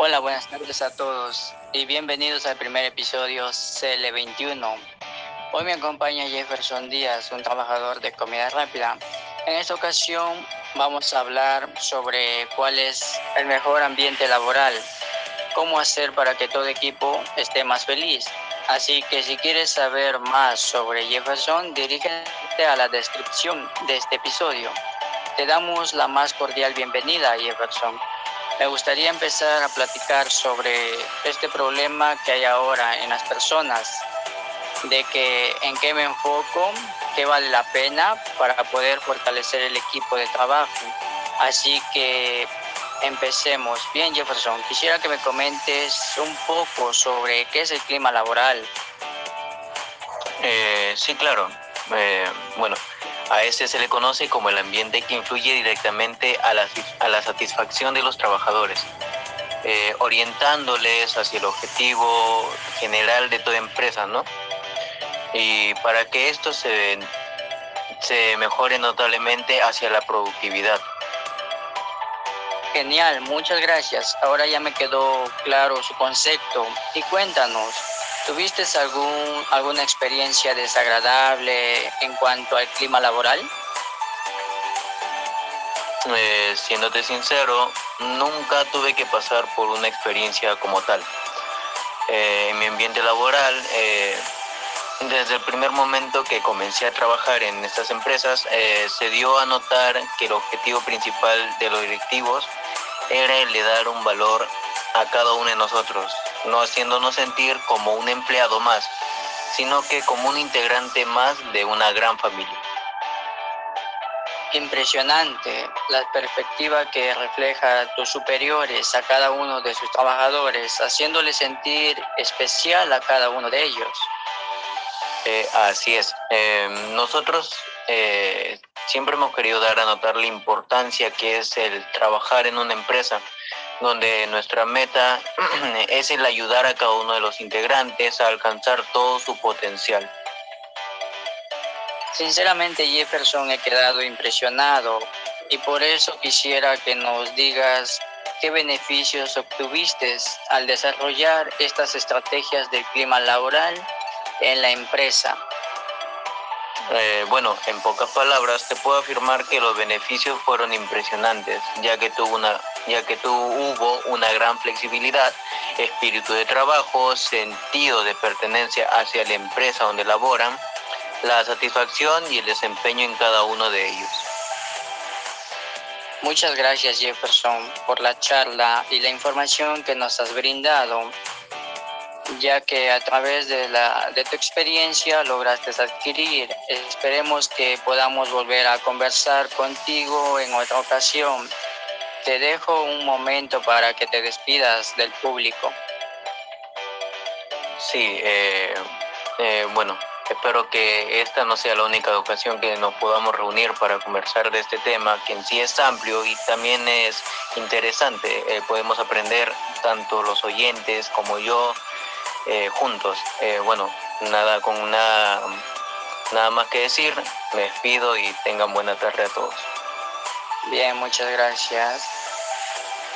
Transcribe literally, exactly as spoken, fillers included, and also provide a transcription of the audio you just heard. Hola, buenas tardes a todos y bienvenidos al primer episodio C L veintiuno. Hoy me acompaña Jefferson Díaz, un trabajador de comida rápida. En esta ocasión vamos a hablar sobre cuál es el mejor ambiente laboral, cómo hacer para que todo equipo esté más feliz. Así que si quieres saber más sobre Jefferson, dirígete a la descripción de este episodio. Te damos la más cordial bienvenida, Jefferson. Me gustaría empezar a platicar sobre este problema que hay ahora en las personas, de que en qué me enfoco, qué vale la pena para poder fortalecer el equipo de trabajo. Así que empecemos. Bien, Jefferson, quisiera que me comentes un poco sobre qué es el clima laboral. Eh, sí, claro. Eh, bueno, a este se le conoce como el ambiente que influye directamente a la, a la satisfacción de los trabajadores, eh, orientándoles hacia el objetivo general de toda empresa, ¿no? Y para que esto se, se mejore notablemente hacia la productividad. Genial, muchas gracias. Ahora ya me quedó claro su concepto. Y cuéntanos, ¿tuviste algún, alguna experiencia desagradable en cuanto al clima laboral? Eh, siéndote sincero, nunca tuve que pasar por una experiencia como tal. Eh, en mi ambiente laboral, eh, desde el primer momento que comencé a trabajar en estas empresas, eh, se dio a notar que el objetivo principal de los directivos era el de dar un valor a cada uno de nosotros, no haciéndonos sentir como un empleado más, sino que como un integrante más de una gran familia. Impresionante la perspectiva que refleja tus superiores a cada uno de sus trabajadores, haciéndole sentir especial a cada uno de ellos. Eh, así es. Eh, nosotros eh, siempre hemos querido dar a notar la importancia que es el trabajar en una empresa, donde nuestra meta es el ayudar a cada uno de los integrantes a alcanzar todo su potencial. Sinceramente, Jefferson, he quedado impresionado y por eso quisiera que nos digas qué beneficios obtuviste al desarrollar estas estrategias del clima laboral en la empresa. Eh, bueno, en pocas palabras te puedo afirmar que los beneficios fueron impresionantes, ya que tuvo una ya que tuvo, hubo una gran flexibilidad, espíritu de trabajo, sentido de pertenencia hacia la empresa donde laboran, la satisfacción y el desempeño en cada uno de ellos. Muchas gracias, Jefferson, por la charla y la información que nos has brindado, ya que a través de, la, de tu experiencia lograste adquirir. Esperemos que podamos volver a conversar contigo en otra ocasión. Te dejo un momento para que te despidas del público. Sí, eh, eh, bueno, espero que esta no sea la única ocasión que nos podamos reunir para conversar de este tema, que en sí es amplio y también es interesante. Eh, podemos aprender tanto los oyentes como yo, Eh, juntos. Eh, bueno, nada con nada, nada más que decir. Me despido y tengan buena tarde a todos. Bien, muchas gracias.